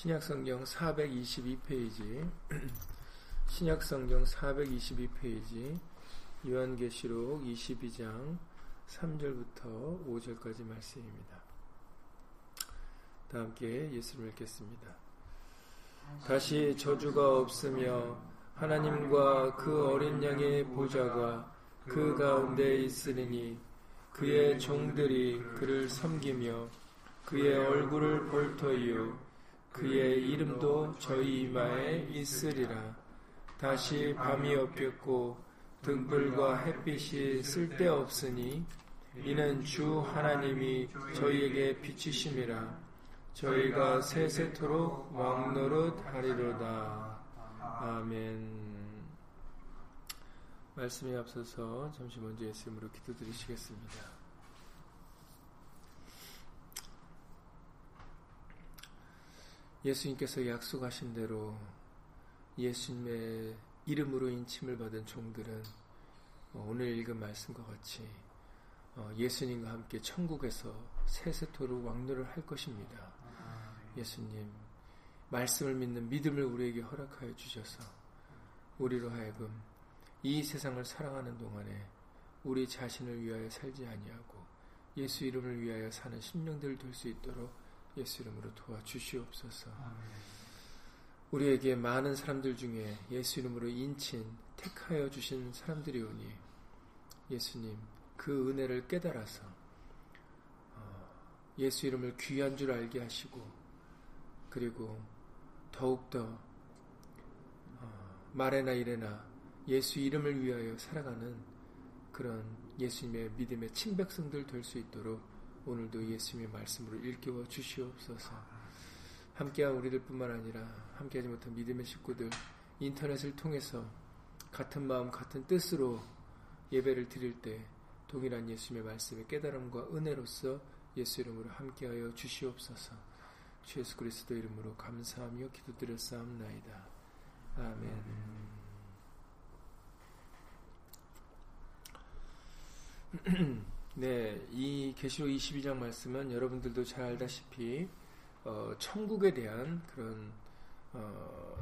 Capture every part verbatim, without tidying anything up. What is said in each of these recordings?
신약성경 사백이십이 페이지 신약성경 사백이십이 페이지 요한계시록 이십이 장 삼 절부터 오 절까지 말씀입니다. 다함께 예수를 읽겠습니다. 다시 저주가 없으며 하나님과 그 어린 양의 보좌가 그 가운데 있으리니 그의 종들이 그를 섬기며 그의 얼굴을 볼 터이요 그의 이름도 저희 이마에 있으리라. 다시 밤이 없겠고 등불과 햇빛이 쓸데없으니 이는 주 하나님이 저희에게 비치심이라. 저희가 세세토록 왕노릇 하리로다. 아멘. 말씀에 앞서서 잠시 먼저 예수님으로 기도드리시겠습니다. 예수님께서 약속하신 대로 예수님의 이름으로 인침을 받은 종들은 오늘 읽은 말씀과 같이 예수님과 함께 천국에서 세세토록 왕노를 할 것입니다. 예수님, 말씀을 믿는 믿음을 우리에게 허락하여 주셔서 우리로 하여금 이 세상을 사랑하는 동안에 우리 자신을 위하여 살지 아니하고 예수 이름을 위하여 사는 심령들 될 수 있도록 예수 이름으로 도와주시옵소서. 아멘. 우리에게 많은 사람들 중에 예수 이름으로 인친, 택하여 주신 사람들이 오니 예수님, 그 은혜를 깨달아서 예수 이름을 귀한 줄 알게 하시고, 그리고 더욱더 말에나 이래나 예수 이름을 위하여 살아가는 그런 예수님의 믿음의 친백성들 될 수 있도록 오늘도 예수님의 말씀으로 일깨워 주시옵소서. 함께한 우리들 뿐만 아니라 함께하지 못한 믿음의 식구들, 인터넷을 통해서 같은 마음 같은 뜻으로 예배를 드릴 때 동일한 예수님의 말씀의 깨달음과 은혜로서 예수 이름으로 함께하여 주시옵소서. 주 예수 그리스도 이름으로 감사하며 기도드렸사옵나이다. 아멘. 네, 이 계시록 이십이 장 말씀은 여러분들도 잘 알다시피 어, 천국에 대한 그런 어,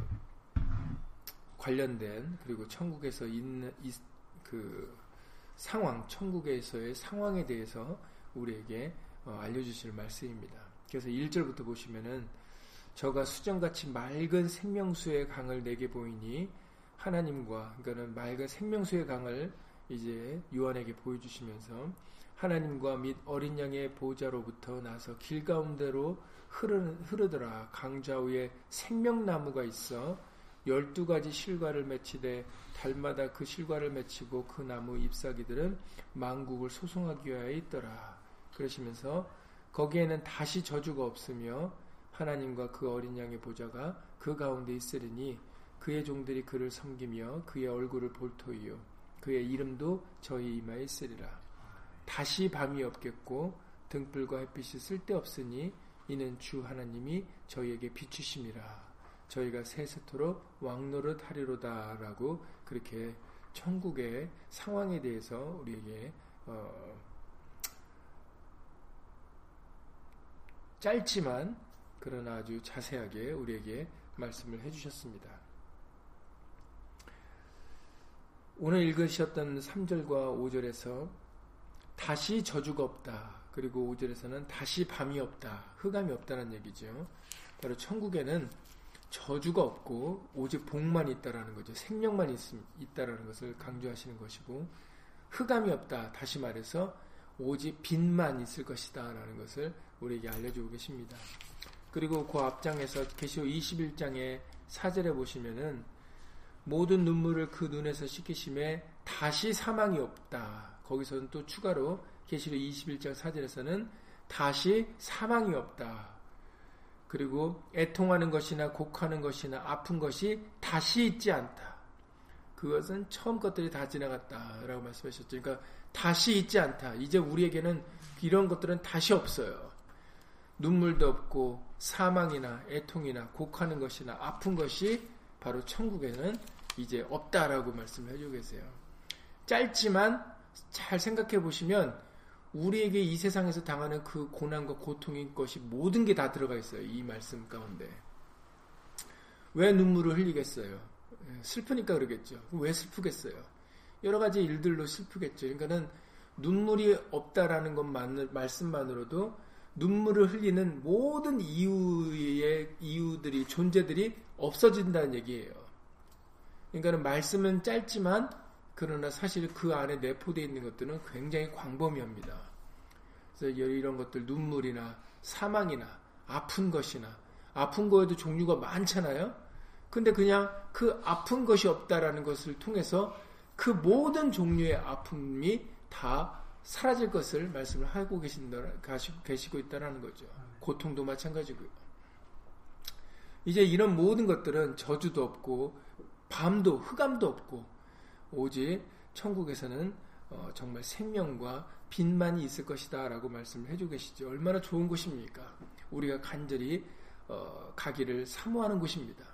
관련된, 그리고 천국에서 있는 이, 그 상황, 천국에서의 상황에 대해서 우리에게 어, 알려주실 말씀입니다. 그래서 일 절부터 보시면은 저가 수정같이 맑은 생명수의 강을 내게 보이니 하나님과, 그러니까는 맑은 생명수의 강을 이제 요한에게 보여주시면서 하나님과 및 어린 양의 보좌로부터 나서 길 가운데로 흐르는, 흐르더라. 강 좌우에 생명나무가 있어 열두 가지 실과를 맺히되 달마다 그 실과를 맺히고 그 나무 잎사귀들은 만국을 소송하기 위하여 있더라. 그러시면서 거기에는 다시 저주가 없으며 하나님과 그 어린 양의 보좌가 그 가운데 있으리니 그의 종들이 그를 섬기며 그의 얼굴을 볼 터이요 그의 이름도 저희 이마에 있으리라. 다시 밤이 없겠고 등불과 햇빛이 쓸데없으니 이는 주 하나님이 저희에게 비추심이라. 저희가 세세토록 왕노릇 하리로다. 라고 그렇게 천국의 상황에 대해서 우리에게 어 짧지만 그러나 아주 자세하게 우리에게 말씀을 해주셨습니다. 오늘 읽으셨던 삼 절과 오 절에서 다시 저주가 없다, 그리고 오 절에서는 다시 밤이 없다, 흑암이 없다는 얘기죠. 바로 천국에는 저주가 없고 오직 복만 있다라는 거죠. 생명만 있다라는 것을 강조하시는 것이고, 흑암이 없다, 다시 말해서 오직 빛만 있을 것이다 라는 것을 우리에게 알려주고 계십니다. 그리고 그 앞장에서 계시록 이십일 장의 사 절에 보시면은 모든 눈물을 그 눈에서 씻기심에 다시 사망이 없다. 거기서는 또 추가로 계시록 이십일 장 사 절에서는 다시 사망이 없다. 그리고 애통하는 것이나 곡하는 것이나 아픈 것이 다시 있지 않다. 그것은 처음 것들이 다 지나갔다라고 말씀하셨죠. 그러니까 다시 있지 않다. 이제 우리에게는 이런 것들은 다시 없어요. 눈물도 없고 사망이나 애통이나 곡하는 것이나 아픈 것이 바로 천국에는 이제 없다라고 말씀을 해주고 계세요. 짧지만 잘 생각해 보시면 우리에게 이 세상에서 당하는 그 고난과 고통인 것이 모든 게 다 들어가 있어요. 이 말씀 가운데. 왜 눈물을 흘리겠어요? 슬프니까 그러겠죠. 왜 슬프겠어요? 여러 가지 일들로 슬프겠죠. 그러니까는 눈물이 없다라는 것만 말씀만으로도 눈물을 흘리는 모든 이유의 이유들이 존재들이 없어진다는 얘기예요. 그러니까는 말씀은 짧지만 그러나 사실 그 안에 내포되어 있는 것들은 굉장히 광범위합니다. 그래서 이런 것들 눈물이나 사망이나 아픈 것이나 아픈 거에도 종류가 많잖아요. 근데 그냥 그 아픈 것이 없다라는 것을 통해서 그 모든 종류의 아픔이 다 사라질 것을 말씀을 하고 계신다, 계시고 있다는 거죠. 고통도 마찬가지고요. 이제 이런 모든 것들은 저주도 없고 밤도 흑암도 없고 오직 천국에서는 어, 정말 생명과 빛만이 있을 것이다 라고 말씀을 해주고 계시죠. 얼마나 좋은 곳입니까? 우리가 간절히 어, 가기를 사모하는 곳입니다.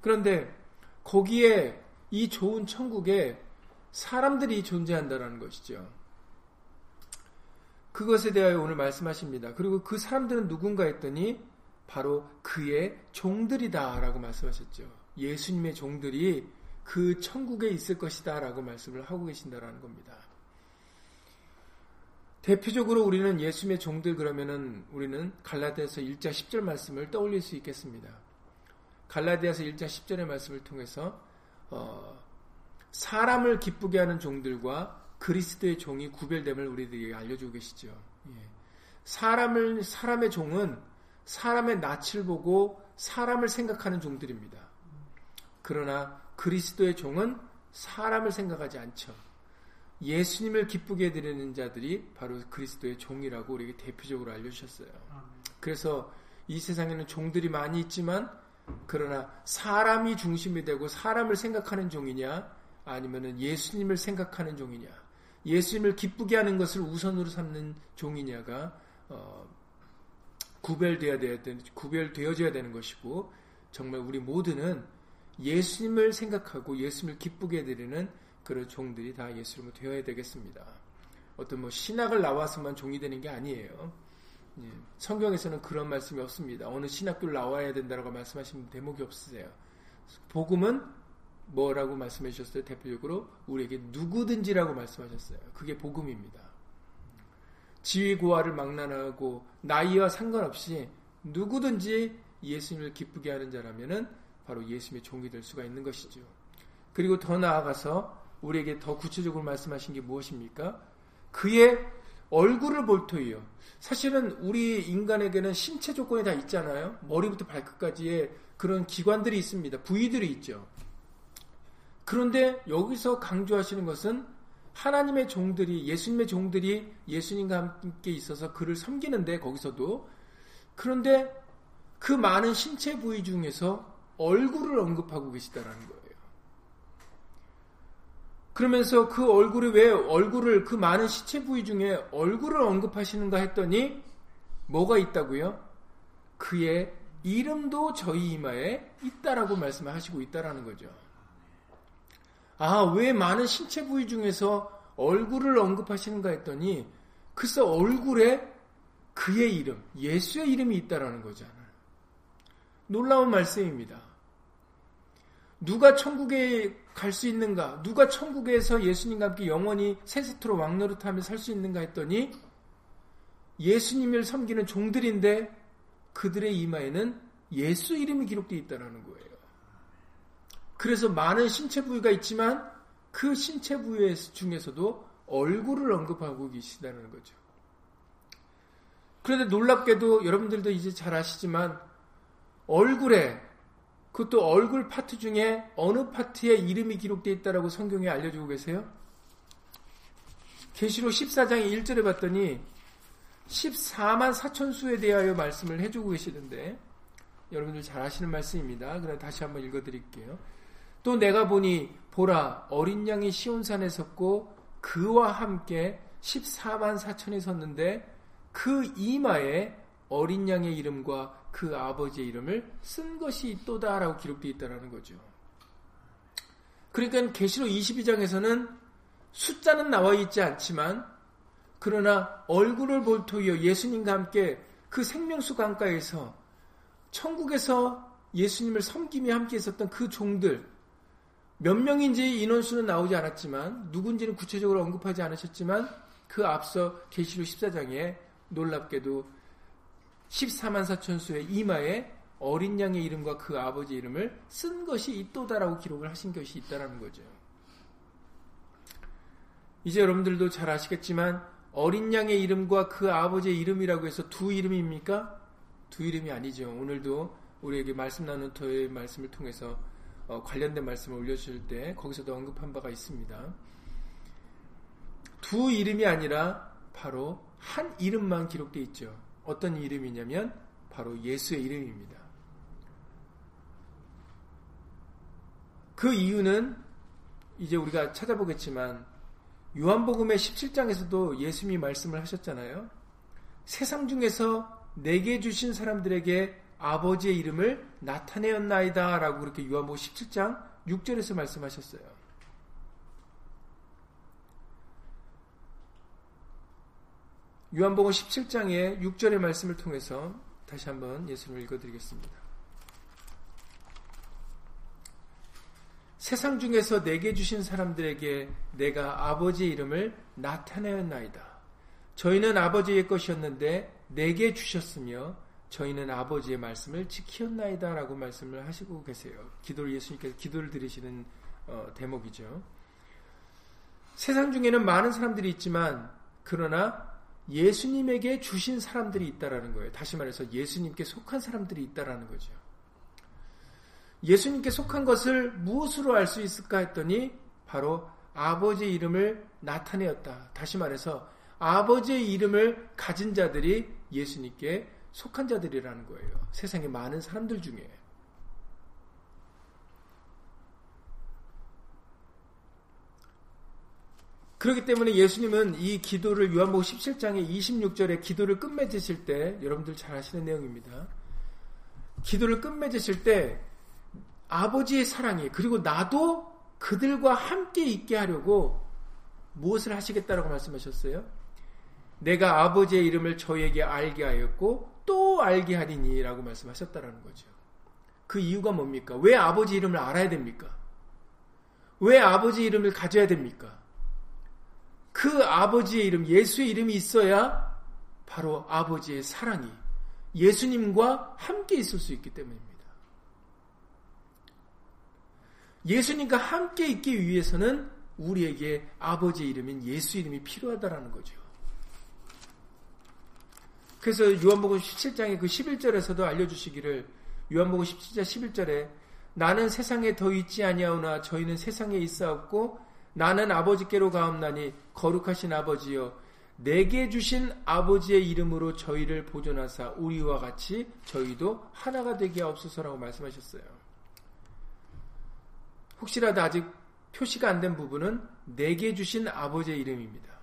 그런데 거기에 이 좋은 천국에 사람들이 존재한다라는 것이죠. 그것에 대하여 오늘 말씀하십니다. 그리고 그 사람들은 누군가 했더니 바로 그의 종들이다 라고 말씀하셨죠. 예수님의 종들이 그 천국에 있을 것이다 라고 말씀을 하고 계신다라는 겁니다. 대표적으로 우리는 예수님의 종들 그러면은 우리는 갈라디아서 일 장 십 절 말씀을 떠올릴 수 있겠습니다. 갈라디아서 일 장 십 절의 말씀을 통해서 어, 사람을 기쁘게 하는 종들과 그리스도의 종이 구별됨을 우리들에게 알려주고 계시죠. 예. 사람을, 사람의 종은 사람의 낯을 보고 사람을 생각하는 종들입니다. 그러나 그리스도의 종은 사람을 생각하지 않죠. 예수님을 기쁘게 해드리는 자들이 바로 그리스도의 종이라고 우리에게 대표적으로 알려주셨어요. 그래서 이 세상에는 종들이 많이 있지만 그러나 사람이 중심이 되고 사람을 생각하는 종이냐 아니면은 예수님을 생각하는 종이냐 예수님을 기쁘게 하는 것을 우선으로 삼는 종이냐가 어, 구별되어야 되는, 구별되어져야 되는 것이고 정말 우리 모두는 예수님을 생각하고 예수님을 기쁘게 해드리는 그런 종들이 다 예수님으로 되어야 되겠습니다. 어떤 뭐 신학을 나와서만 종이 되는 게 아니에요. 예. 성경에서는 그런 말씀이 없습니다. 어느 신학교를 나와야 된다라고 말씀하시는 대목이 없으세요. 복음은 뭐라고 말씀해 주셨어요? 대표적으로 우리에게 누구든지라고 말씀하셨어요. 그게 복음입니다. 지위고하를 막론하고 나이와 상관없이 누구든지 예수님을 기쁘게 하는 자라면은 바로 예수님의 종이 될 수가 있는 것이죠. 그리고 더 나아가서 우리에게 더 구체적으로 말씀하신 게 무엇입니까? 그의 얼굴을 볼 터이요. 사실은 우리 인간에게는 신체 조건이 다 있잖아요. 머리부터 발끝까지의 그런 기관들이 있습니다. 부위들이 있죠. 그런데 여기서 강조하시는 것은 하나님의 종들이, 예수님의 종들이 예수님과 함께 있어서 그를 섬기는데 거기서도 그런데 그 많은 신체 부위 중에서 얼굴을 언급하고 계시다라는 거예요. 그러면서 그 얼굴이 왜 얼굴을 그 많은 신체 부위 중에 얼굴을 언급하시는가 했더니 뭐가 있다고요? 그의 이름도 저희 이마에 있다라고 말씀하시고 있다라는 거죠. 아, 왜 많은 신체 부위 중에서 얼굴을 언급하시는가 했더니 글쎄 얼굴에 그의 이름, 예수의 이름이 있다라는 거잖아요. 놀라운 말씀입니다. 누가 천국에 갈 수 있는가? 누가 천국에서 예수님과 함께 영원히 세세토록 왕노릇하며 살 수 있는가 했더니 예수님을 섬기는 종들인데 그들의 이마에는 예수 이름이 기록되어 있다는 거예요. 그래서 많은 신체 부위가 있지만 그 신체 부위 중에서도 얼굴을 언급하고 계시다는 거죠. 그런데 놀랍게도 여러분들도 이제 잘 아시지만 얼굴에 그것도 얼굴 파트 중에 어느 파트에 이름이 기록되어 있다라고 성경에 알려주고 계세요? 계시록 십사 장 일 절에 봤더니 십사만 사천 수에 대하여 말씀을 해주고 계시는데 여러분들 잘 아시는 말씀입니다. 그럼 다시 한번 읽어드릴게요. 또 내가 보니 보라 어린 양이 시온산에 섰고 그와 함께 십사만 사천이 섰는데 그 이마에 어린 양의 이름과 그 아버지의 이름을 쓴 것이 또다라고 기록되어 있다는 거죠. 그러니까 계시록 이십이 장에서는 숫자는 나와 있지 않지만 그러나 얼굴을 볼 터이여 예수님과 함께 그 생명수 강가에서 천국에서 예수님을 섬김에 함께 있었던 그 종들, 몇 명인지 인원수는 나오지 않았지만 누군지는 구체적으로 언급하지 않으셨지만 그 앞서 계시록 십사 장에 놀랍게도 십사만 사천 수의 이마에 어린 양의 이름과 그 아버지 이름을 쓴 것이 있도다라고 기록을 하신 것이 있다라는 거죠. 이제 여러분들도 잘 아시겠지만 어린 양의 이름과 그 아버지의 이름이라고 해서 두 이름입니까? 두 이름이 아니죠. 오늘도 우리에게 말씀 나누터의 말씀을 통해서 어, 관련된 말씀을 올려주실 때 거기서도 언급한 바가 있습니다. 두 이름이 아니라 바로 한 이름만 기록되어 있죠. 어떤 이름이냐면 바로 예수의 이름입니다. 그 이유는 이제 우리가 찾아보겠지만 요한복음의 십칠 장에서도 예수님이 말씀을 하셨잖아요. 세상 중에서 내게 주신 사람들에게 아버지의 이름을 나타내었나이다 라고 그렇게 요한복음 십칠 장 육 절에서 말씀하셨어요. 요한복음 십칠 장의 육 절의 말씀을 통해서 다시 한번 예수님을 읽어드리겠습니다. 세상 중에서 내게 주신 사람들에게 내가 아버지의 이름을 나타내었나이다. 저희는 아버지의 것이었는데 내게 주셨으며 저희는 아버지의 말씀을 지키었나이다 라고 말씀을 하시고 계세요. 기도를 예수님께서 기도를 드리시는 어, 대목이죠. 세상 중에는 많은 사람들이 있지만 그러나 예수님에게 주신 사람들이 있다라는 거예요. 다시 말해서 예수님께 속한 사람들이 있다라는 거죠. 예수님께 속한 것을 무엇으로 알 수 있을까 했더니 바로 아버지의 이름을 나타내었다. 다시 말해서 아버지의 이름을 가진 자들이 예수님께 속한 자들이라는 거예요. 세상에 많은 사람들 중에. 그렇기 때문에 예수님은 이 기도를 요한복음 십칠 장의 이십육 절에 기도를 끝맺으실 때 여러분들 잘 아시는 내용입니다. 기도를 끝맺으실 때 아버지의 사랑이 그리고 나도 그들과 함께 있게 하려고 무엇을 하시겠다라고 말씀하셨어요? 내가 아버지의 이름을 저에게 알게 하였고 또 알게 하리니 라고 말씀하셨다라는 거죠. 그 이유가 뭡니까? 왜 아버지 이름을 알아야 됩니까? 왜 아버지 이름을 가져야 됩니까? 그 아버지의 이름, 예수의 이름이 있어야 바로 아버지의 사랑이 예수님과 함께 있을 수 있기 때문입니다. 예수님과 함께 있기 위해서는 우리에게 아버지의 이름인 예수 이름이 필요하다라는 거죠. 그래서 요한복음 십칠 장의 그 십일 절에서도 알려주시기를 요한복음 십칠 장 십일 절에 나는 세상에 더 있지 아니하오나 저희는 세상에 있사옵고 나는 아버지께로 가옵나니 거룩하신 아버지여 내게 주신 아버지의 이름으로 저희를 보존하사 우리와 같이 저희도 하나가 되게 하옵소서라고 말씀하셨어요. 혹시라도 아직 표시가 안 된 부분은 내게 주신 아버지의 이름입니다.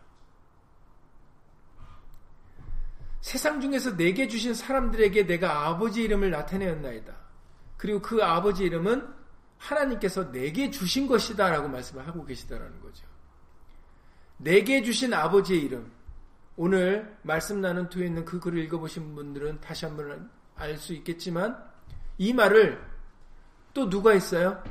세상 중에서 내게 주신 사람들에게 내가 아버지 이름을 나타내었나이다. 그리고 그 아버지 이름은 하나님께서 내게 주신 것이다 라고 말씀을 하고 계시다라는 거죠. 내게 주신 아버지의 이름. 오늘 말씀 나눈 후에 있는 그 글을 읽어보신 분들은 다시 한번 알 수 있겠지만 이 말을 또 누가 했어요?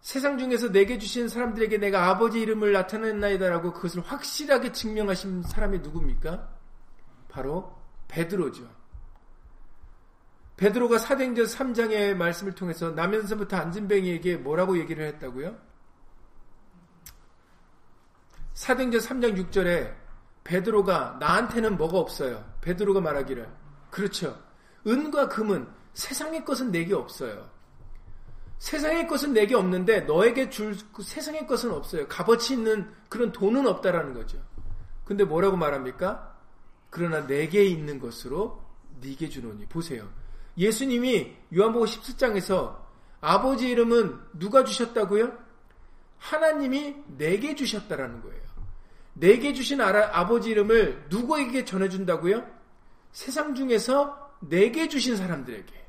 세상 중에서 내게 주신 사람들에게 내가 아버지 이름을 나타냈나이다라고 그것을 확실하게 증명하신 사람이 누굽니까? 바로 베드로죠. 베드로가 사도행전 삼 장의 말씀을 통해서 나면서부터 안진뱅이에게 뭐라고 얘기를 했다고요? 사도행전 삼 장 육 절에 베드로가 나한테는 뭐가 없어요. 베드로가 말하기를 그렇죠. 은과 금은 세상의 것은 내게 없어요. 세상의 것은 내게 없는데 너에게 줄 세상의 것은 없어요. 값어치 있는 그런 돈은 없다라는 거죠. 근데 뭐라고 말합니까? 그러나 내게 있는 것으로 네게 주노니. 보세요. 예수님이 요한복음 십칠 장에서 아버지 이름은 누가 주셨다고요? 하나님이 내게 주셨다라는 거예요. 내게 주신 아버지 이름을 누구에게 전해준다고요? 세상 중에서 내게 주신 사람들에게.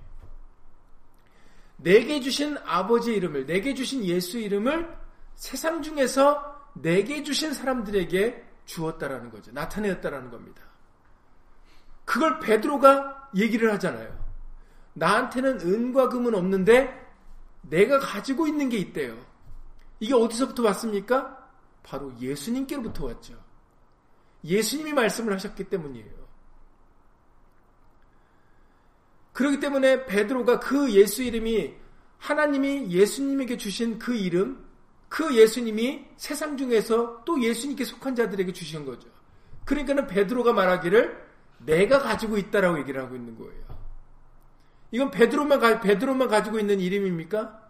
내게 주신 아버지 이름을, 내게 주신 예수 이름을 세상 중에서 내게 주신 사람들에게 주었다라는 거죠. 나타내었다라는 겁니다. 그걸 베드로가 얘기를 하잖아요. 나한테는 은과 금은 없는데 내가 가지고 있는 게 있대요. 이게 어디서부터 왔습니까? 바로 예수님께로부터 왔죠. 예수님이 말씀을 하셨기 때문이에요. 그렇기 때문에 베드로가 그 예수 이름이 하나님이 예수님에게 주신 그 이름, 그 예수님이 세상 중에서 또 예수님께 속한 자들에게 주신 거죠. 그러니까는 베드로가 말하기를 내가 가지고 있다라고 얘기를 하고 있는 거예요. 이건 베드로만, 베드로만 가지고 있는 이름입니까?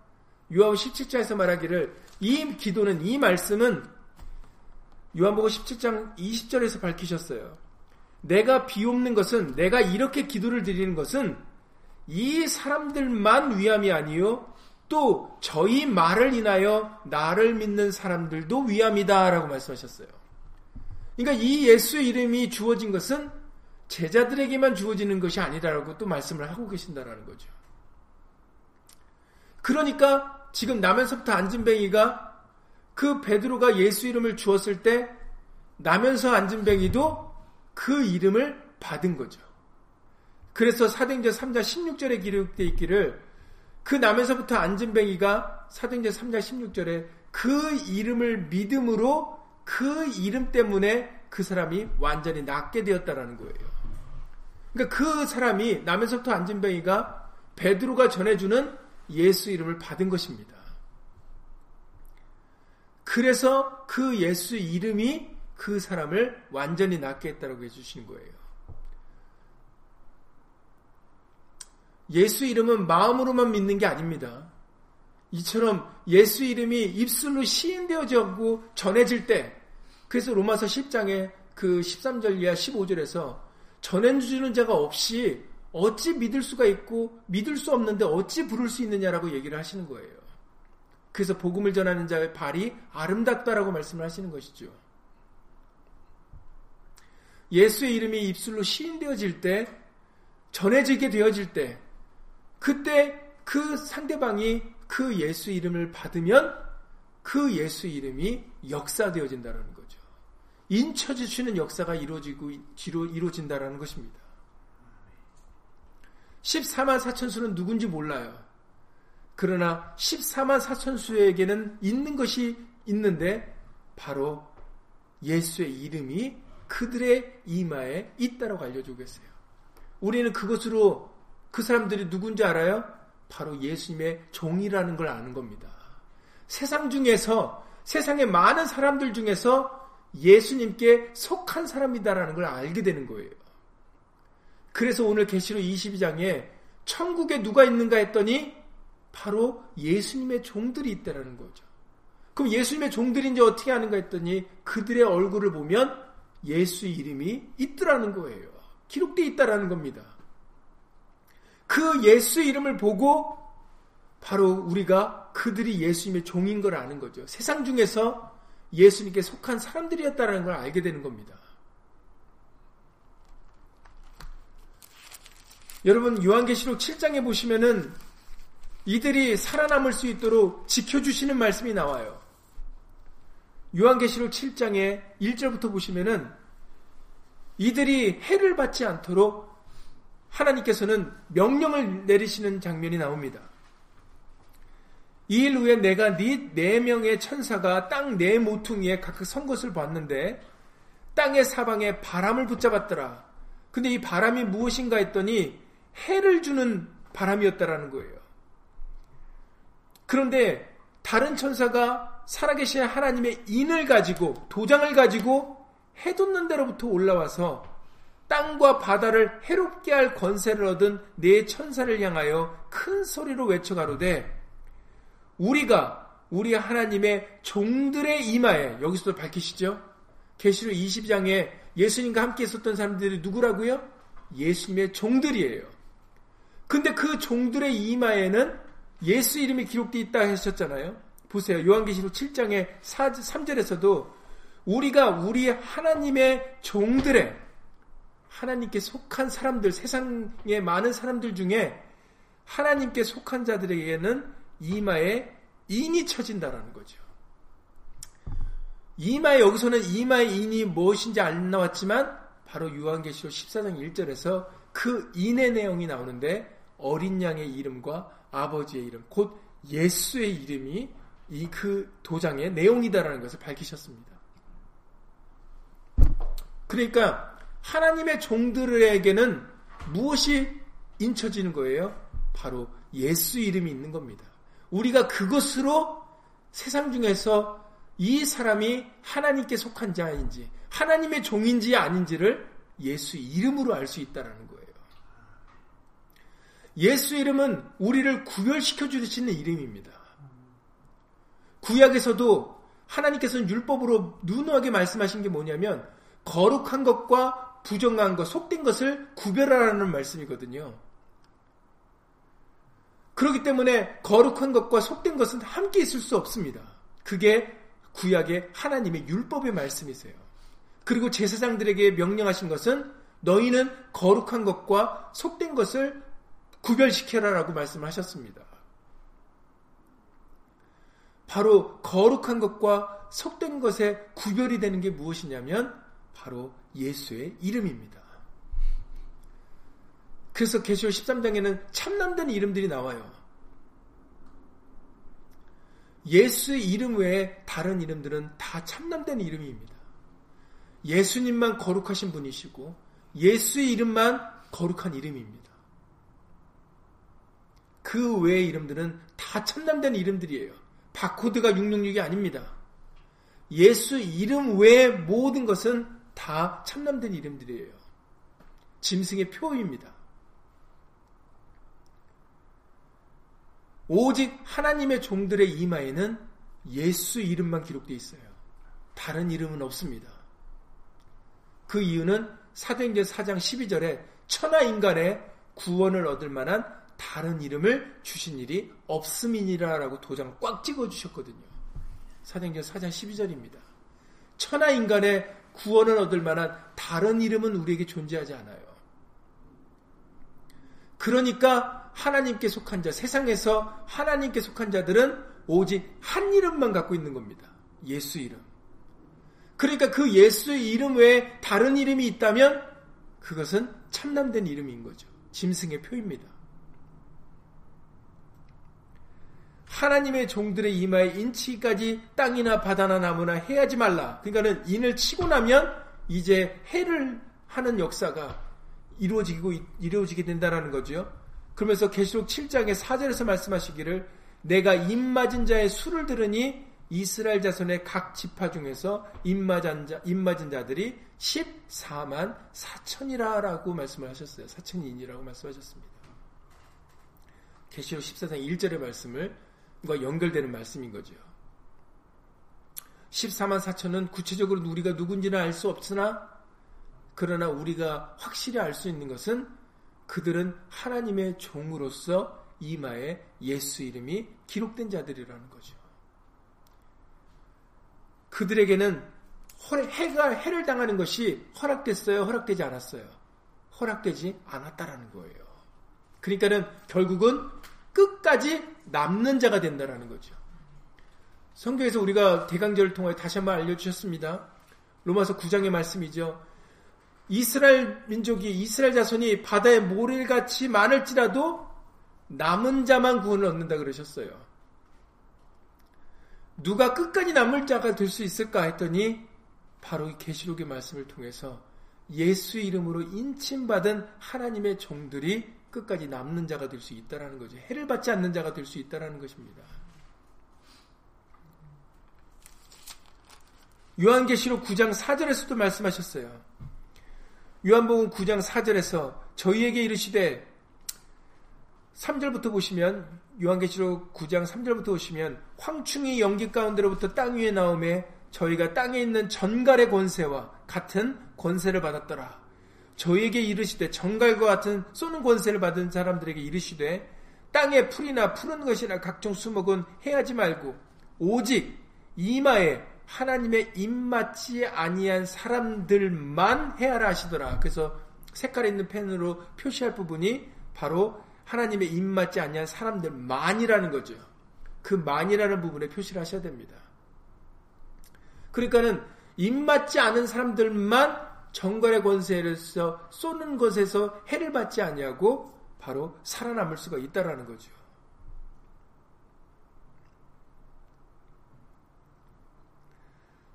요한복음 십칠 장에서 말하기를 이 기도는, 이 말씀은 요한복음 십칠 장 이십 절에서 밝히셨어요. 내가 비옵는 것은, 내가 이렇게 기도를 드리는 것은 이 사람들만 위함이 아니요 또 저희 말을 인하여 나를 믿는 사람들도 위함이다 라고 말씀하셨어요. 그러니까 이 예수 이름이 주어진 것은 제자들에게만 주어지는 것이 아니라고 또 말씀을 하고 계신다라는 거죠. 그러니까 지금 남에서부터 앉은뱅이가 그 베드로가 예수 이름을 주었을 때 남에서 앉은뱅이도 그 이름을 받은 거죠. 그래서 사도행전 삼 장 십육 절에 기록되어 있기를 그 남에서부터 앉은뱅이가 사도행전 삼 장 십육 절에 그 이름을 믿음으로 그 이름 때문에 그 사람이 완전히 낫게 되었다라는 거예요. 그러니까 그 사람이 남에서부터 앉은뱅이가 베드로가 전해주는 예수 이름을 받은 것입니다. 그래서 그 예수 이름이 그 사람을 완전히 낫게 했다라고 해주시는 거예요. 예수 이름은 마음으로만 믿는 게 아닙니다. 이처럼 예수 이름이 입술로 시인되어지고 전해질 때, 그래서 로마서 십 장의 그 십삼 절 이하 십오 절에서 전해주는 자가 없이 어찌 믿을 수가 있고 믿을 수 없는데 어찌 부를 수 있느냐라고 얘기를 하시는 거예요. 그래서 복음을 전하는 자의 발이 아름답다라고 말씀을 하시는 것이죠. 예수의 이름이 입술로 시인되어질 때, 전해지게 되어질 때, 그때 그 상대방이 그 예수 이름을 받으면 그 예수 이름이 역사되어진다는 거죠. 인쳐주시는 역사가 이루어지고, 이루어진다는 것입니다. 십사만 사천수는 누군지 몰라요. 그러나 십사만 사천수에게는 있는 것이 있는데 바로 예수의 이름이 그들의 이마에 있다라고 알려주고 계세요. 우리는 그것으로 그 사람들이 누군지 알아요? 바로 예수님의 종이라는 걸 아는 겁니다. 세상 중에서, 세상의 많은 사람들 중에서 예수님께 속한 사람이다라는 걸 알게 되는 거예요. 그래서 오늘 계시록 이십이 장에 천국에 누가 있는가 했더니 바로 예수님의 종들이 있다라는 거죠. 그럼 예수님의 종들인지 어떻게 아는가 했더니 그들의 얼굴을 보면 예수 이름이 있더라는 거예요. 기록되어 있다라는 겁니다. 그 예수 이름을 보고 바로 우리가 그들이 예수님의 종인 걸 아는 거죠. 세상 중에서 예수님께 속한 사람들이었다라는 걸 알게 되는 겁니다. 여러분, 요한계시록 칠 장에 보시면은 이들이 살아남을 수 있도록 지켜주시는 말씀이 나와요. 요한계시록 칠 장의 일 절부터 보시면은 이들이 해를 받지 않도록 하나님께서는 명령을 내리시는 장면이 나옵니다. 이 일 후에 내가 네 네 명의 천사가 땅 네 모퉁이에 각각 선 것을 봤는데 땅의 사방에 바람을 붙잡았더라. 근데 이 바람이 무엇인가 했더니 해를 주는 바람이었다라는 거예요. 그런데 다른 천사가 살아계신 하나님의 인을 가지고, 도장을 가지고 해돋는 데로부터 올라와서 땅과 바다를 해롭게 할 권세를 얻은 네 천사를 향하여 큰 소리로 외쳐가로되 우리가 우리 하나님의 종들의 이마에, 여기서도 밝히시죠? 계시록 이십 장에 예수님과 함께 있었던 사람들이 누구라고요? 예수님의 종들이에요. 근데 그 종들의 이마에는 예수 이름이 기록되어 있다 하셨잖아요. 보세요. 요한계시록 칠 장의 삼 절에서도 우리가 우리 하나님의 종들의, 하나님께 속한 사람들, 세상의 많은 사람들 중에 하나님께 속한 자들에게는 이마에 인이 쳐진다라는 거죠. 이마에, 여기서는 이마의 인이 무엇인지 안 나왔지만 바로 요한계시록 십사 장 일 절에서 그 인의 내용이 나오는데 어린 양의 이름과 아버지의 이름, 곧 예수의 이름이 이 그 도장의 내용이다라는 것을 밝히셨습니다. 그러니까 하나님의 종들에게는 무엇이 인쳐지는 거예요? 바로 예수 이름이 있는 겁니다. 우리가 그것으로 세상 중에서 이 사람이 하나님께 속한 자인지 하나님의 종인지 아닌지를 예수 이름으로 알 수 있다는 거예요. 예수 이름은 우리를 구별시켜 주시는 이름입니다. 구약에서도 하나님께서는 율법으로 누누하게 말씀하신 게 뭐냐면 거룩한 것과 부정한 것, 속된 것을 구별하라는 말씀이거든요. 그렇기 때문에 거룩한 것과 속된 것은 함께 있을 수 없습니다. 그게 구약의 하나님의 율법의 말씀이세요. 그리고 제사장들에게 명령하신 것은 너희는 거룩한 것과 속된 것을 구별시켜라라고 말씀하셨습니다. 바로 거룩한 것과 속된 것의 구별이 되는 게 무엇이냐면 바로 예수의 이름입니다. 그래서 계시록 십삼 장에는 참남된 이름들이 나와요. 예수의 이름 외에 다른 이름들은 다 참남된 이름입니다. 예수님만 거룩하신 분이시고 예수의 이름만 거룩한 이름입니다. 그 외의 이름들은 다 참남된 이름들이에요. 바코드가 육백육십육이 아닙니다. 예수 이름 외에 모든 것은 다 참남된 이름들이에요. 짐승의 표입니다. 오직 하나님의 종들의 이마에는 예수 이름만 기록되어 있어요. 다른 이름은 없습니다. 그 이유는 사도행전 사 장 십이 절에 천하 인간의 구원을 얻을 만한 다른 이름을 주신 일이 없음이니라라고 도장 꽉 찍어주셨거든요. 사도행전 사 장 십이 절입니다. 천하 인간의 구원을 얻을 만한 다른 이름은 우리에게 존재하지 않아요. 그러니까 하나님께 속한 자, 세상에서 하나님께 속한 자들은 오직 한 이름만 갖고 있는 겁니다. 예수 이름. 그러니까 그 예수 이름 외에 다른 이름이 있다면 그것은 참남된 이름인 거죠. 짐승의 표입니다. 하나님의 종들의 이마에 인치기까지 땅이나 바다나 나무나 해하지 말라. 그러니까는 인을 치고 나면 이제 해를 하는 역사가 이루어지고 이루어지게 된다라는 거죠. 그러면서 계시록 칠 장의 사 절에서 말씀하시기를 내가 입맞은 자의 수를 들으니 이스라엘 자손의 각 지파 중에서 입맞은, 자, 입맞은 자들이 십사만 사천이라라고 말씀을 하셨어요. 사천인이라고 말씀하셨습니다. 계시록 십사 장 일 절의 말씀과 연결되는 말씀인 거죠. 십사만 사천은 구체적으로 우리가 누군지는 알 수 없으나 그러나 우리가 확실히 알 수 있는 것은 그들은 하나님의 종으로서 이마에 예수 이름이 기록된 자들이라는 거죠. 그들에게는 해가, 해를 당하는 것이 허락됐어요? 허락되지 않았어요? 허락되지 않았다라는 거예요. 그러니까는 결국은 끝까지 남는 자가 된다라는 거죠. 성경에서 우리가 대강절을 통해 다시 한번 알려주셨습니다. 로마서 구 장의 말씀이죠. 이스라엘 민족이 이스라엘 자손이 바다의 모래같이 많을지라도 남은 자만 구원을 얻는다 그러셨어요. 누가 끝까지 남을 자가 될 수 있을까 했더니 바로 이 계시록의 말씀을 통해서 예수 이름으로 인침받은 하나님의 종들이 끝까지 남는 자가 될 수 있다라는 거죠. 해를 받지 않는 자가 될 수 있다라는 것입니다. 요한계시록 구 장 사 절에서도 말씀하셨어요. 요한복음 구 장 사 절에서 저희에게 이르시되 삼 절부터 보시면 요한계시록 구 장 삼 절부터 보시면 황충이 연기 가운데로부터 땅 위에 나오매 저희가 땅에 있는 전갈의 권세와 같은 권세를 받았더라. 저희에게 이르시되 전갈과 같은 쏘는 권세를 받은 사람들에게 이르시되 땅의 풀이나 푸른 것이나 각종 수목은 해하지 말고 오직 이마에 하나님의 입맞지 아니한 사람들만 해하라 하시더라. 그래서 색깔 있는 펜으로 표시할 부분이 바로 하나님의 입맞지 아니한 사람들만이라는 거죠. 그 만이라는 부분에 표시를 하셔야 됩니다. 그러니까는 입맞지 않은 사람들만 정갈의 권세에서 쏘는 것에서 해를 받지 아니하고 바로 살아남을 수가 있다라는 거죠.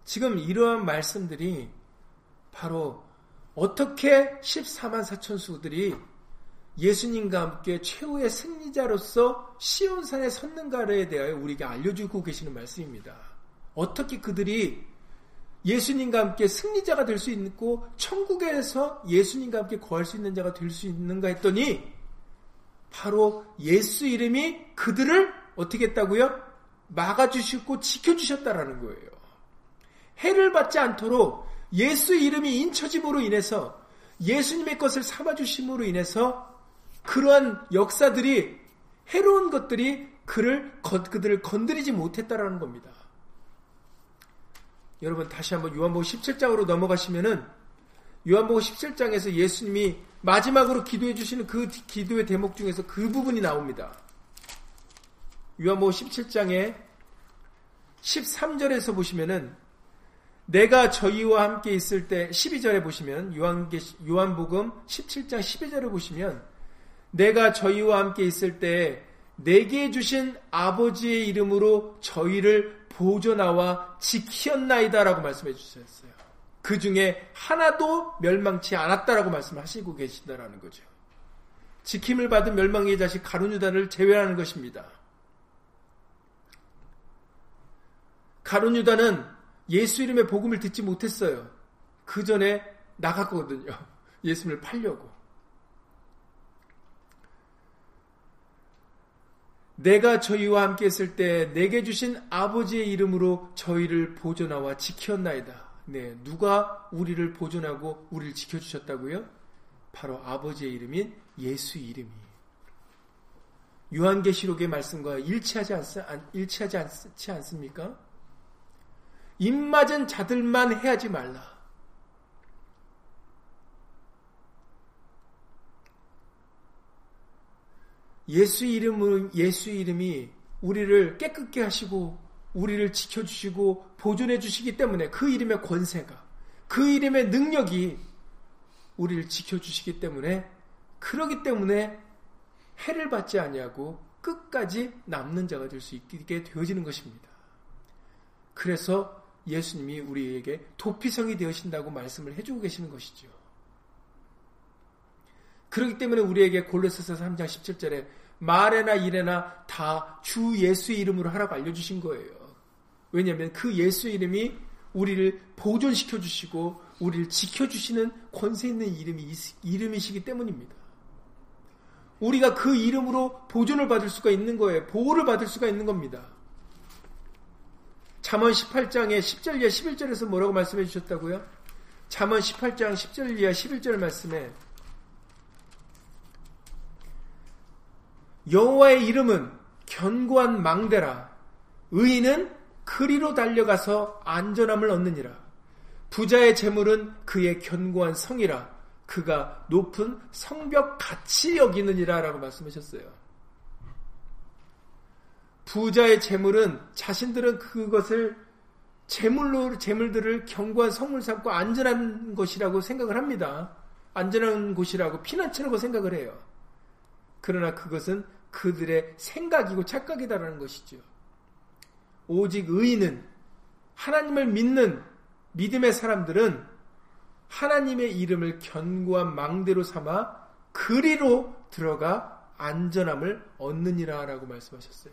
지금 이러한 말씀들이 바로 어떻게 십사만 사천 수들이 예수님과 함께 최후의 승리자로서 시온산에 섰는가에 대하여 우리에게 알려주고 계시는 말씀입니다. 어떻게 그들이 예수님과 함께 승리자가 될 수 있고 천국에서 예수님과 함께 거할 수 있는 자가 될 수 있는가 했더니 바로 예수 이름이 그들을 어떻게 했다고요? 막아주시고 지켜주셨다라는 거예요. 해를 받지 않도록 예수 이름이 인쳐짐으로 인해서 예수님의 것을 삼아주심으로 인해서 그러한 역사들이 해로운 것들이 그를, 그들을 건드리지 못했다라는 겁니다. 여러분 다시 한번 요한복음 십칠 장으로 넘어가시면은 요한복음 십칠 장에서 예수님이 마지막으로 기도해 주시는 그 기도의 대목 중에서 그 부분이 나옵니다. 요한복음 십칠 장의 십삼 절에서 보시면은 내가 저희와 함께 있을 때 십이 절에 보시면 요한, 요한복음 십칠 장 십이 절을 보시면 내가 저희와 함께 있을 때 내게 주신 아버지의 이름으로 저희를 보존하와 지키었나이다 라고 말씀해 주셨어요. 그 중에 하나도 멸망치 않았다라고 말씀하시고 계신다라는 거죠. 지킴을 받은 멸망의 자식 가룟유다를 제외하는 것입니다. 가룟유다는 예수 이름의 복음을 듣지 못했어요. 그 전에 나갔거든요. 예수님을 팔려고. 내가 저희와 함께 있을 때 내게 주신 아버지의 이름으로 저희를 보존하와 지켰나이다. 네, 누가 우리를 보존하고 우리를 지켜주셨다고요? 바로 아버지의 이름인 예수 이름이. 요한계시록의 말씀과 일치하지, 않스, 안, 일치하지 않지 않습니까? 입맞은 자들만 해하지 말라. 예수 이름은 예수 이름이 우리를 깨끗게 하시고 우리를 지켜주시고 보존해 주시기 때문에 그 이름의 권세가 그 이름의 능력이 우리를 지켜주시기 때문에 그러기 때문에 해를 받지 아니하고 끝까지 남는 자가 될 수 있게 되어지는 것입니다. 그래서 예수님이 우리에게 도피성이 되어신다고 말씀을 해주고 계시는 것이죠. 그렇기 때문에 우리에게 골로새서 삼 장 십칠 절에 말에나 일에나 다 주 예수의 이름으로 하라고 알려주신 거예요. 왜냐하면 그 예수 이름이 우리를 보존시켜주시고 우리를 지켜주시는 권세 있는 이름이, 이름이시기 때문입니다. 우리가 그 이름으로 보존을 받을 수가 있는 거예요. 보호를 받을 수가 있는 겁니다. 잠언 십팔 장의 십 절 이하 십일 절에서 뭐라고 말씀해 주셨다고요? 잠언 십팔 장 십 절 이하 십일 절 말씀에 여호와의 이름은 견고한 망대라. 의인은 그리로 달려가서 안전함을 얻느니라. 부자의 재물은 그의 견고한 성이라. 그가 높은 성벽 같이 여기느니라 라고 말씀하셨어요. 부자의 재물은 자신들은 그것을 재물로, 재물들을 견고한 성을 삼고 안전한 것이라고 생각을 합니다. 안전한 곳이라고 피난처라고 생각을 해요. 그러나 그것은 그들의 생각이고 착각이다라는 것이죠. 오직 의인은 하나님을 믿는 믿음의 사람들은 하나님의 이름을 견고한 망대로 삼아 그리로 들어가 안전함을 얻느니라 라고 말씀하셨어요.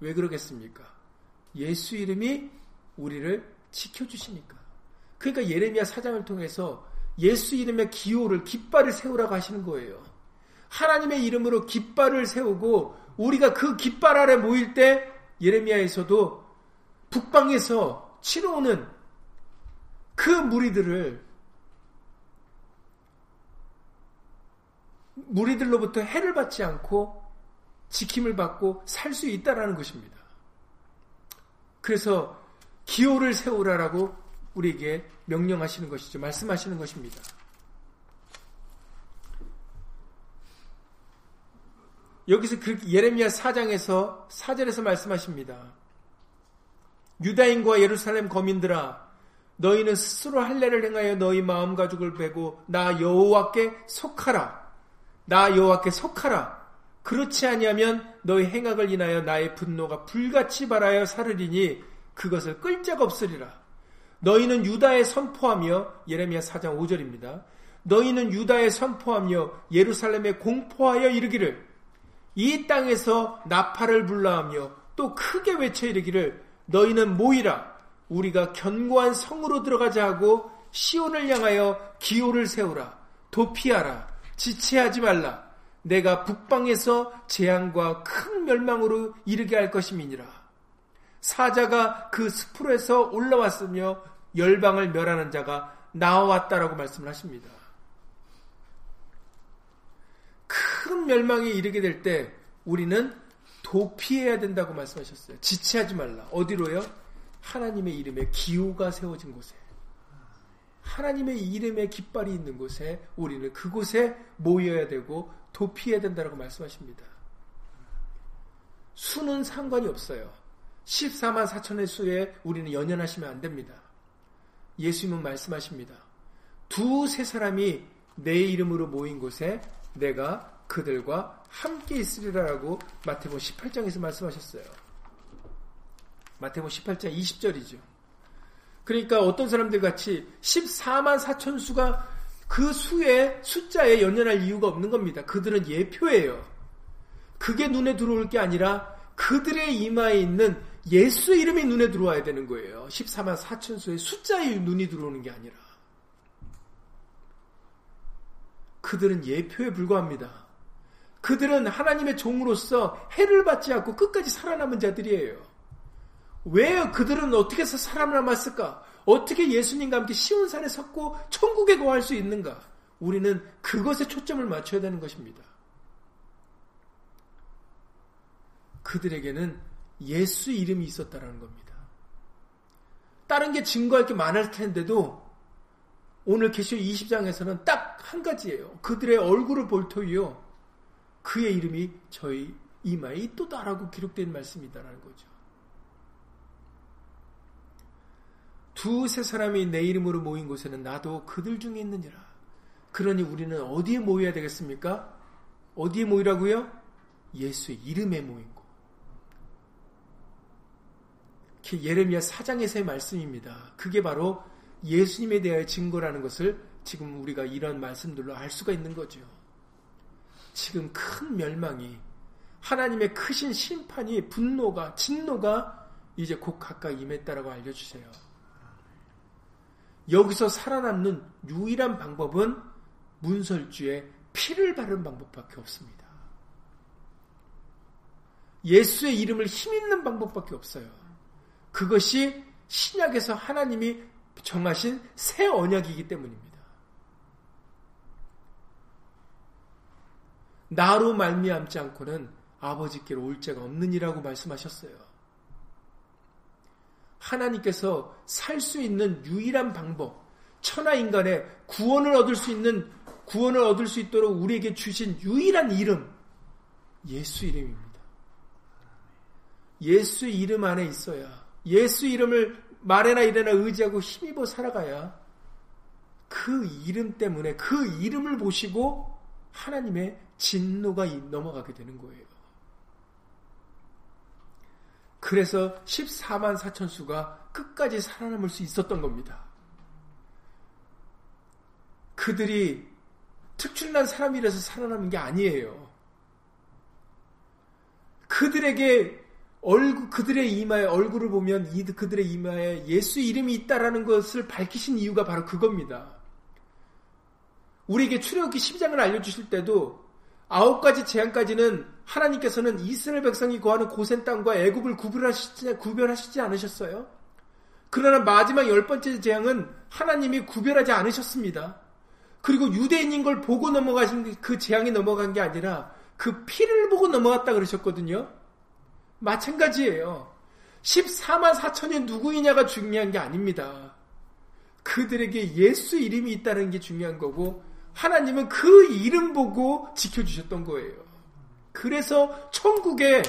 왜 그러겠습니까? 예수 이름이 우리를 지켜주시니까. 그러니까 예레미야 사장을 통해서 예수 이름의 기호를 깃발을 세우라고 하시는 거예요. 하나님의 이름으로 깃발을 세우고 우리가 그 깃발 아래 모일 때 예레미야에서도 북방에서 치러오는 그 무리들을 무리들로부터 해를 받지 않고 지킴을 받고 살 수 있다라는 것입니다. 그래서 기호를 세우라라고 우리에게 명령하시는 것이죠. 말씀하시는 것입니다. 여기서 그 예레미야 사 장에서 사 절에서 말씀하십니다. 유다인과 예루살렘 거민들아 너희는 스스로 할례를 행하여 너희 마음가죽을 베고 나 여호와께 속하라. 나 여호와께 속하라. 그렇지 아니하면 너의 행악을 인하여 나의 분노가 불같이 발하여 사르리니 그것을 끌 자가 없으리라. 너희는 유다에 선포하며, 예레미야 사 장 오 절입니다. 너희는 유다에 선포하며 예루살렘에 공포하여 이르기를, 이 땅에서 나팔을 불라하며 또 크게 외쳐 이르기를, 너희는 모이라. 우리가 견고한 성으로 들어가자 하고, 시온을 향하여 기호를 세우라. 도피하라. 지체하지 말라. 내가 북방에서 재앙과 큰 멸망으로 이르게 할 것임이니라. 사자가 그 스풀에서 올라왔으며 열방을 멸하는 자가 나왔다라고 말씀을 하십니다. 큰 멸망에 이르게 될 때 우리는 도피해야 된다고 말씀하셨어요. 지체하지 말라. 어디로요? 하나님의 이름에 기호가 세워진 곳에, 하나님의 이름에 깃발이 있는 곳에, 우리는 그곳에 모여야 되고 도피해야 된다고 말씀하십니다. 수는 상관이 없어요. 십사만 사천의 수에 우리는 연연하시면 안 됩니다. 예수님은 말씀하십니다. 두세 사람이 내 이름으로 모인 곳에 내가 그들과 함께 있으리라라고 마태복음 십팔 장에서 말씀하셨어요. 마태복음 십팔 장 이십 절이죠. 그러니까 어떤 사람들 같이 십사만 사천 수가 그 수의 숫자에 연연할 이유가 없는 겁니다. 그들은 예표예요. 그게 눈에 들어올 게 아니라 그들의 이마에 있는 예수의 이름이 눈에 들어와야 되는 거예요. 십사만 사천 수의 숫자에 눈이 들어오는 게 아니라. 그들은 예표에 불과합니다. 그들은 하나님의 종으로서 해를 받지 않고 끝까지 살아남은 자들이에요. 왜 그들은 어떻게 해서 살아남았을까? 어떻게 예수님과 함께 시온산에 섰고 천국에 거할 수 있는가? 우리는 그것에 초점을 맞춰야 되는 것입니다. 그들에게는 예수 이름이 있었다라는 겁니다. 다른 게 증거할 게 많을 텐데도 오늘 계시록 이십 장에서는 딱 한 가지예요. 그들의 얼굴을 볼 터이요, 그의 이름이 저희 이마에 있도다라고 기록된 말씀이다라는 거죠. 두세 사람이 내 이름으로 모인 곳에는 나도 그들 중에 있느니라. 그러니 우리는 어디에 모여야 되겠습니까? 어디에 모이라고요? 예수의 이름에 모인 곳. 예레미야 사 장에서의 말씀입니다. 그게 바로 예수님에 대하여 증거라는 것을 지금 우리가 이런 말씀들로 알 수가 있는 거죠. 지금 큰 멸망이, 하나님의 크신 심판이, 분노가, 진노가 이제 곧 가까이 임했다라고 알려주세요. 여기서 살아남는 유일한 방법은 문설주에 피를 바른 방법밖에 없습니다. 예수의 이름을 힘있는 방법밖에 없어요. 그것이 신약에서 하나님이 정하신 새 언약이기 때문입니다. 나로 말미암지 않고는 아버지께로 올 자가 없느니라고 말씀하셨어요. 하나님께서 살 수 있는 유일한 방법, 천하인간의 구원을 얻을 수 있는, 구원을 얻을 수 있도록 우리에게 주신 유일한 이름, 예수 이름입니다. 예수 이름 안에 있어야, 예수 이름을 말에나 이래나 의지하고 힘입어 살아가야, 그 이름 때문에, 그 이름을 보시고 하나님의 진노가 넘어가게 되는 거예요. 그래서 십사만 사천 수가 끝까지 살아남을 수 있었던 겁니다. 그들이 특출난 사람이라서 살아남은 게 아니에요. 그들에게 얼굴, 그들의 이마에 얼굴을 보면 이 그들의 이마에 예수 이름이 있다라는 것을 밝히신 이유가 바로 그겁니다. 우리에게 출애굽기 십이 장을 알려주실 때도 아홉 가지 재앙까지는 하나님께서는 이스라엘 백성이 거하는 고센 땅과 애굽을 구별하시지, 구별하시지 않으셨어요. 그러나 마지막 열 번째 재앙은 하나님이 구별하지 않으셨습니다. 그리고 유대인인 걸 보고 넘어가신, 그 재앙이 넘어간 게 아니라 그 피를 보고 넘어갔다 그러셨거든요. 마찬가지예요. 십사만 사천이 누구이냐가 중요한 게 아닙니다. 그들에게 예수 이름이 있다는 게 중요한 거고, 하나님은 그 이름 보고 지켜주셨던 거예요. 그래서 천국에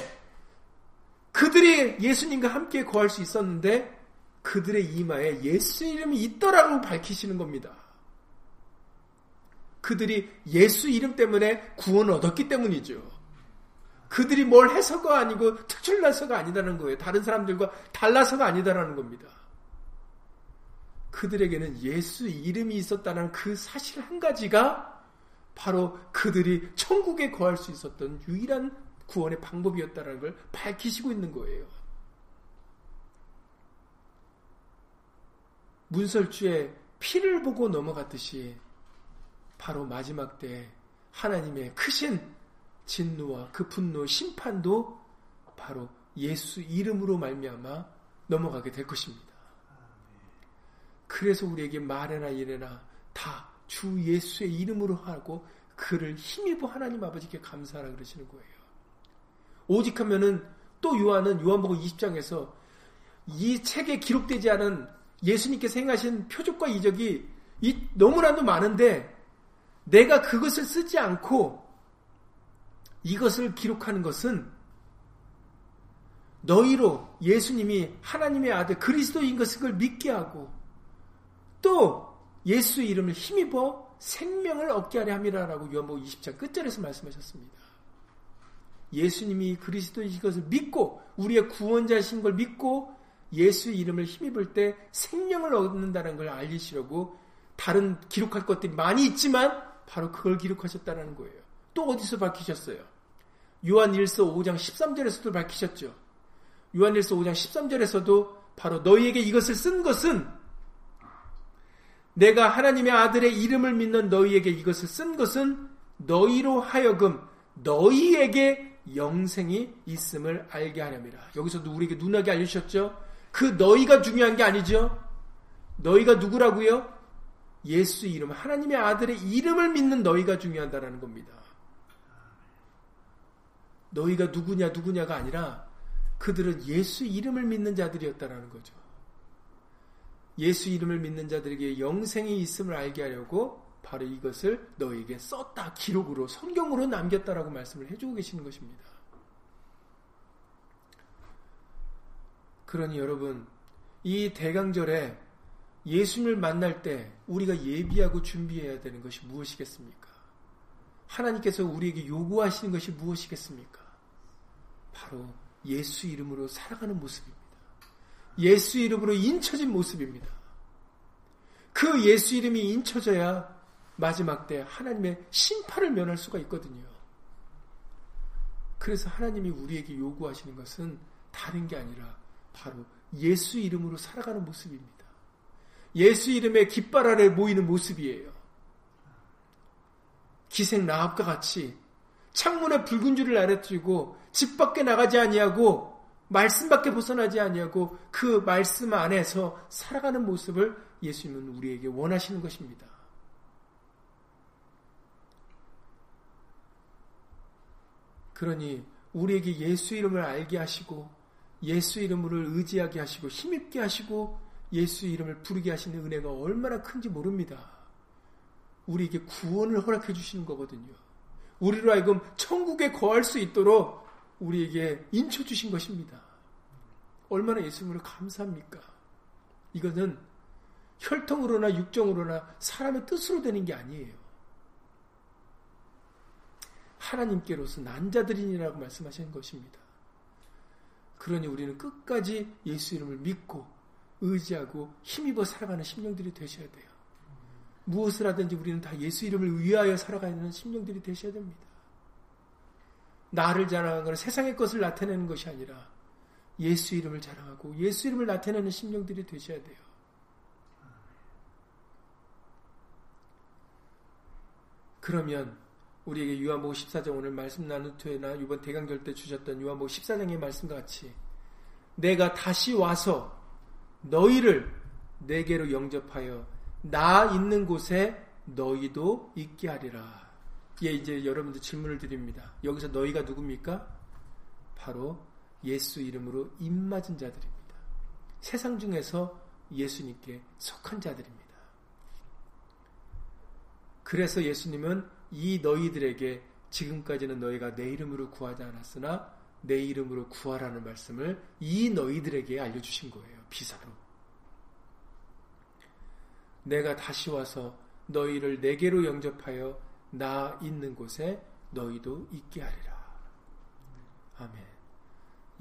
그들이 예수님과 함께 거할 수 있었는데, 그들의 이마에 예수 이름이 있더라고 밝히시는 겁니다. 그들이 예수 이름 때문에 구원을 얻었기 때문이죠. 그들이 뭘 해서가 아니고 특출나서가 아니다는 거예요. 다른 사람들과 달라서가 아니다라는 겁니다. 그들에게는 예수 이름이 있었다는 그 사실 한 가지가 바로 그들이 천국에 거할 수 있었던 유일한 구원의 방법이었다는 걸 밝히시고 있는 거예요. 문설주에 피를 보고 넘어갔듯이 바로 마지막 때 하나님의 크신 진노와 그 분노, 심판도 바로 예수 이름으로 말미암아 넘어가게 될 것입니다. 그래서 우리에게 말해나 이래나 다 주 예수의 이름으로 하고 그를 힘입어 하나님 아버지께 감사하라 그러시는 거예요. 오직 하면은 또 요한은 요한복음 이십 장에서 이 책에 기록되지 않은 예수님께서 행하신 표적과 이적이 너무나도 많은데 내가 그것을 쓰지 않고 이것을 기록하는 것은 너희로 예수님이 하나님의 아들 그리스도인 것을 믿게 하고 또 예수 이름을 힘입어 생명을 얻게 하려 함이라라고 요한복음 이십 장 끝절에서 말씀하셨습니다. 예수님이 그리스도인 것을 믿고 우리의 구원자이신 걸 믿고 예수 이름을 힘입을 때 생명을 얻는다는 걸 알리시려고 다른 기록할 것들이 많이 있지만 바로 그걸 기록하셨다는 거예요. 또 어디서 밝히셨어요? 요한일서 오 장 십삼 절에서도 밝히셨죠. 요한일서 오 장 십삼 절에서도 바로 너희에게 이것을 쓴 것은 내가 하나님의 아들의 이름을 믿는 너희에게 이것을 쓴 것은 너희로 하여금 너희에게 영생이 있음을 알게 하렵니다. 여기서도 우리에게 누나게 알려주셨죠. 그 너희가 중요한 게 아니죠. 너희가 누구라고요? 예수 이름, 하나님의 아들의 이름을 믿는 너희가 중요하다라는 겁니다. 너희가 누구냐 누구냐가 아니라 그들은 예수 이름을 믿는 자들이었다라는 거죠. 예수 이름을 믿는 자들에게 영생이 있음을 알게 하려고 바로 이것을 너에게 썼다, 기록으로, 성경으로 남겼다라고 말씀을 해주고 계시는 것입니다. 그러니 여러분, 이 대강절에 예수님을 만날 때 우리가 예비하고 준비해야 되는 것이 무엇이겠습니까? 하나님께서 우리에게 요구하시는 것이 무엇이겠습니까? 바로 예수 이름으로 살아가는 모습입니다. 예수 이름으로 인쳐진 모습입니다. 그 예수 이름이 인쳐져야 마지막 때 하나님의 심판을 면할 수가 있거든요. 그래서 하나님이 우리에게 요구하시는 것은 다른 게 아니라 바로 예수 이름으로 살아가는 모습입니다. 예수 이름의 깃발 아래 모이는 모습이에요. 기생 라합과 같이 창문에 붉은 줄을 아래뜨리고 집 밖에 나가지 아니하고 말씀 밖에 벗어나지 아니하고 그 말씀 안에서 살아가는 모습을 예수님은 우리에게 원하시는 것입니다. 그러니 우리에게 예수 이름을 알게 하시고 예수 이름을 의지하게 하시고 힘있게 하시고 예수 이름을 부르게 하시는 은혜가 얼마나 큰지 모릅니다. 우리에게 구원을 허락해 주시는 거거든요. 우리로 하여금 천국에 거할 수 있도록 우리에게 인쳐 주신 것입니다. 얼마나 예수님을 감사합니까? 이거는 혈통으로나 육정으로나 사람의 뜻으로 되는 게 아니에요. 하나님께로서 난자들이니라고 말씀하시는 것입니다. 그러니 우리는 끝까지 예수 이름을 믿고 의지하고 힘입어 살아가는 심령들이 되셔야 돼요. 무엇을 하든지 우리는 다 예수 이름을 위하여 살아가는 심령들이 되셔야 됩니다. 나를 자랑하거나 세상의 것을 나타내는 것이 아니라 예수 이름을 자랑하고 예수 이름을 나타내는 심령들이 되셔야 돼요. 그러면 우리에게 요한복음 십사 장 오늘 말씀 나눈 후에나 이번 대강절 때 주셨던 요한복음 십사 장의 말씀과 같이 내가 다시 와서 너희를 내게로 영접하여 나 있는 곳에 너희도 있게 하리라. 예, 이제 여러분들 질문을 드립니다. 여기서 너희가 누굽니까? 바로 예수 이름으로 입맞은 자들입니다. 세상 중에서 예수님께 속한 자들입니다. 그래서 예수님은 이 너희들에게 지금까지는 너희가 내 이름으로 구하지 않았으나 내 이름으로 구하라는 말씀을 이 너희들에게 알려주신 거예요. 비사로. 내가 다시 와서 너희를 내게로 영접하여 나 있는 곳에 너희도 있게 하리라. 아멘.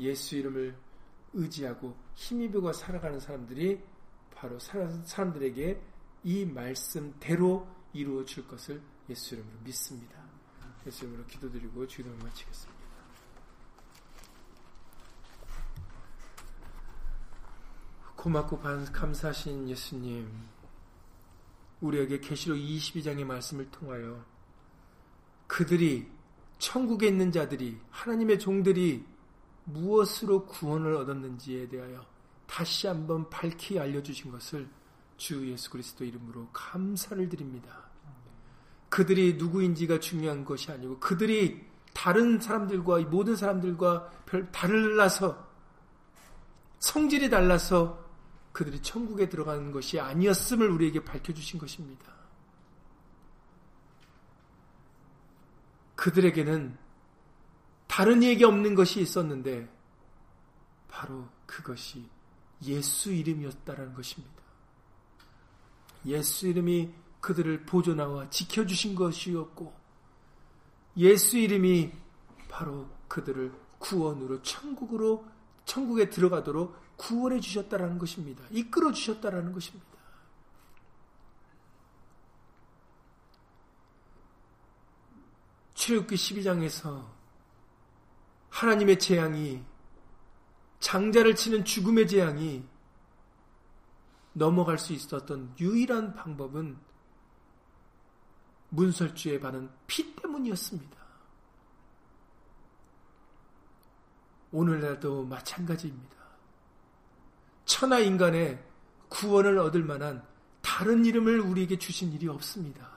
예수 이름을 의지하고 힘입어 살아가는 사람들이 바로 사람들에게 이 말씀대로 이루어 줄 것을 예수 이름으로 믿습니다. 예수 이름으로 기도드리고 주기도를 마치겠습니다. 고맙고 감사하신 예수님, 우리에게 계시록 이십이 장의 말씀을 통하여 그들이, 천국에 있는 자들이, 하나님의 종들이 무엇으로 구원을 얻었는지에 대하여 다시 한번 밝히 알려주신 것을 주 예수 그리스도 이름으로 감사를 드립니다. 그들이 누구인지가 중요한 것이 아니고 그들이 다른 사람들과, 모든 사람들과 별 달라서, 성질이 달라서 그들이 천국에 들어가는 것이 아니었음을 우리에게 밝혀주신 것입니다. 그들에게는 다른 얘기 없는 것이 있었는데 바로 그것이 예수 이름이었다라는 것입니다. 예수 이름이 그들을 보존하와 지켜주신 것이었고 예수 이름이 바로 그들을 구원으로, 천국으로, 천국에 들어가도록 구원해 주셨다라는 것입니다. 이끌어 주셨다라는 것입니다. 출애굽기 십이 장에서 하나님의 재앙이, 장자를 치는 죽음의 재앙이 넘어갈 수 있었던 유일한 방법은 문설주에 바른 피 때문이었습니다. 오늘날도 마찬가지입니다. 천하 인간의 구원을 얻을 만한 다른 이름을 우리에게 주신 일이 없습니다.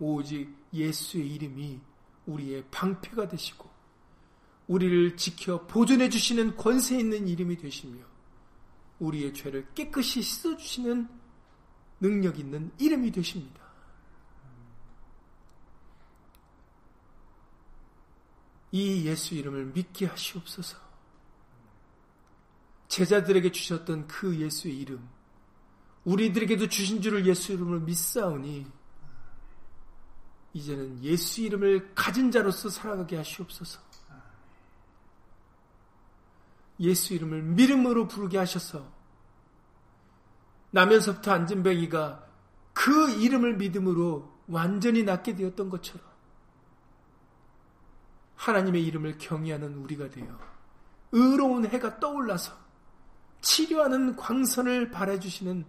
오직 예수의 이름이 우리의 방패가 되시고 우리를 지켜 보존해 주시는 권세 있는 이름이 되시며 우리의 죄를 깨끗이 씻어주시는 능력 있는 이름이 되십니다. 이 예수 이름을 믿게 하시옵소서. 제자들에게 주셨던 그 예수의 이름, 우리들에게도 주신 줄을 예수 이름을 믿사오니 이제는 예수 이름을 가진 자로서 살아가게 하시옵소서. 예수 이름을 믿음으로 부르게 하셔서 나면서부터 안진뱅이가 그 이름을 믿음으로 완전히 낫게 되었던 것처럼 하나님의 이름을 경외하는 우리가 되어 의로운 해가 떠올라서 치료하는 광선을 발해주시는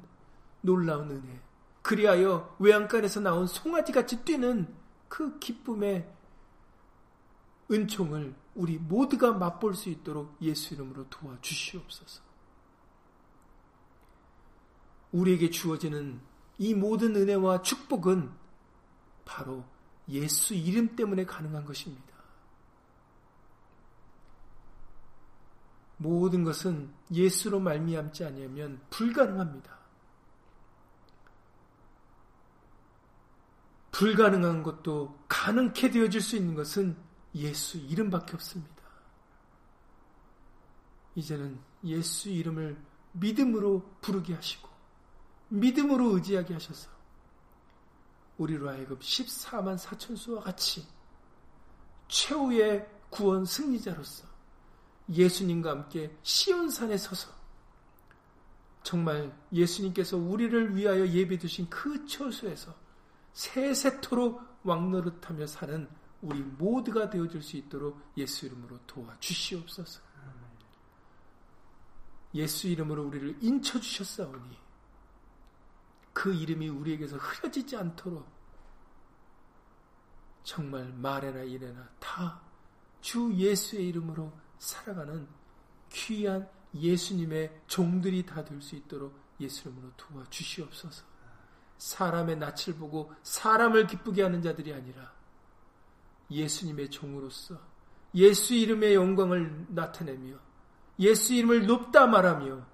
놀라운 은혜, 그리하여 외양간에서 나온 송아지같이 뛰는 그 기쁨의 은총을 우리 모두가 맛볼 수 있도록 예수 이름으로 도와주시옵소서. 우리에게 주어지는 이 모든 은혜와 축복은 바로 예수 이름 때문에 가능한 것입니다. 모든 것은 예수로 말미암지 아니하면 불가능합니다. 불가능한 것도 가능케 되어질 수 있는 것은 예수 이름밖에 없습니다. 이제는 예수 이름을 믿음으로 부르게 하시고 믿음으로 의지하게 하셔서 우리로 하여금 십사만 사천수와 같이 최후의 구원 승리자로서 예수님과 함께 시온산에 서서 정말 예수님께서 우리를 위하여 예비해 두신 그 처소에서 세세토록 왕노릇하며 사는 우리 모두가 되어줄 수 있도록 예수 이름으로 도와주시옵소서. 예수 이름으로 우리를 인쳐주셨사오니 그 이름이 우리에게서 흐려지지 않도록 정말 말에나 일에나 다 주 예수의 이름으로 살아가는 귀한 예수님의 종들이 다 될 수 있도록 예수 이름으로 도와주시옵소서. 사람의 낯을 보고 사람을 기쁘게 하는 자들이 아니라 예수님의 종으로서 예수 이름의 영광을 나타내며 예수 이름을 높다 말하며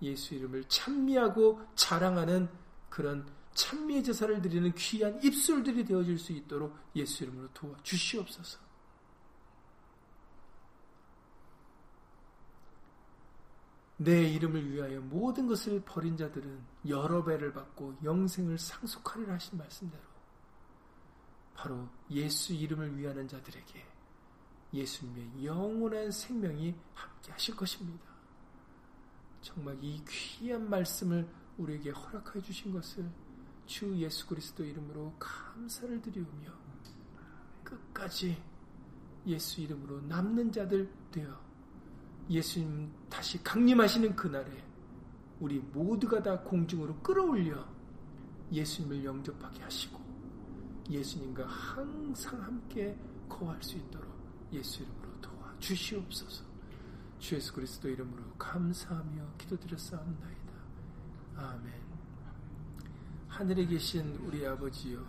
예수 이름을 찬미하고 자랑하는 그런 찬미의 제사를 드리는 귀한 입술들이 되어질 수 있도록 예수 이름으로 도와주시옵소서. 내 이름을 위하여 모든 것을 버린 자들은 여러 배를 받고 영생을 상속하리라 하신 말씀대로 바로 예수 이름을 위하는 자들에게 예수님의 영원한 생명이 함께 하실 것입니다. 정말 이 귀한 말씀을 우리에게 허락해 주신 것을 주 예수 그리스도 이름으로 감사를 드리우며 끝까지 예수 이름으로 남는 자들 되어 예수님 다시 강림하시는 그날에 우리 모두가 다 공중으로 끌어올려 예수님을 영접하게 하시고 예수님과 항상 함께 거할 수 있도록 예수 이름으로 도와주시옵소서. 주 예수 그리스도 이름으로 감사하며 기도드렸사옵나이다. 아멘. 하늘에 계신 우리 아버지여,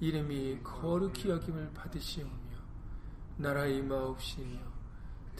이름이 거룩히 여김을 받으시오며 나라의 임하옵시며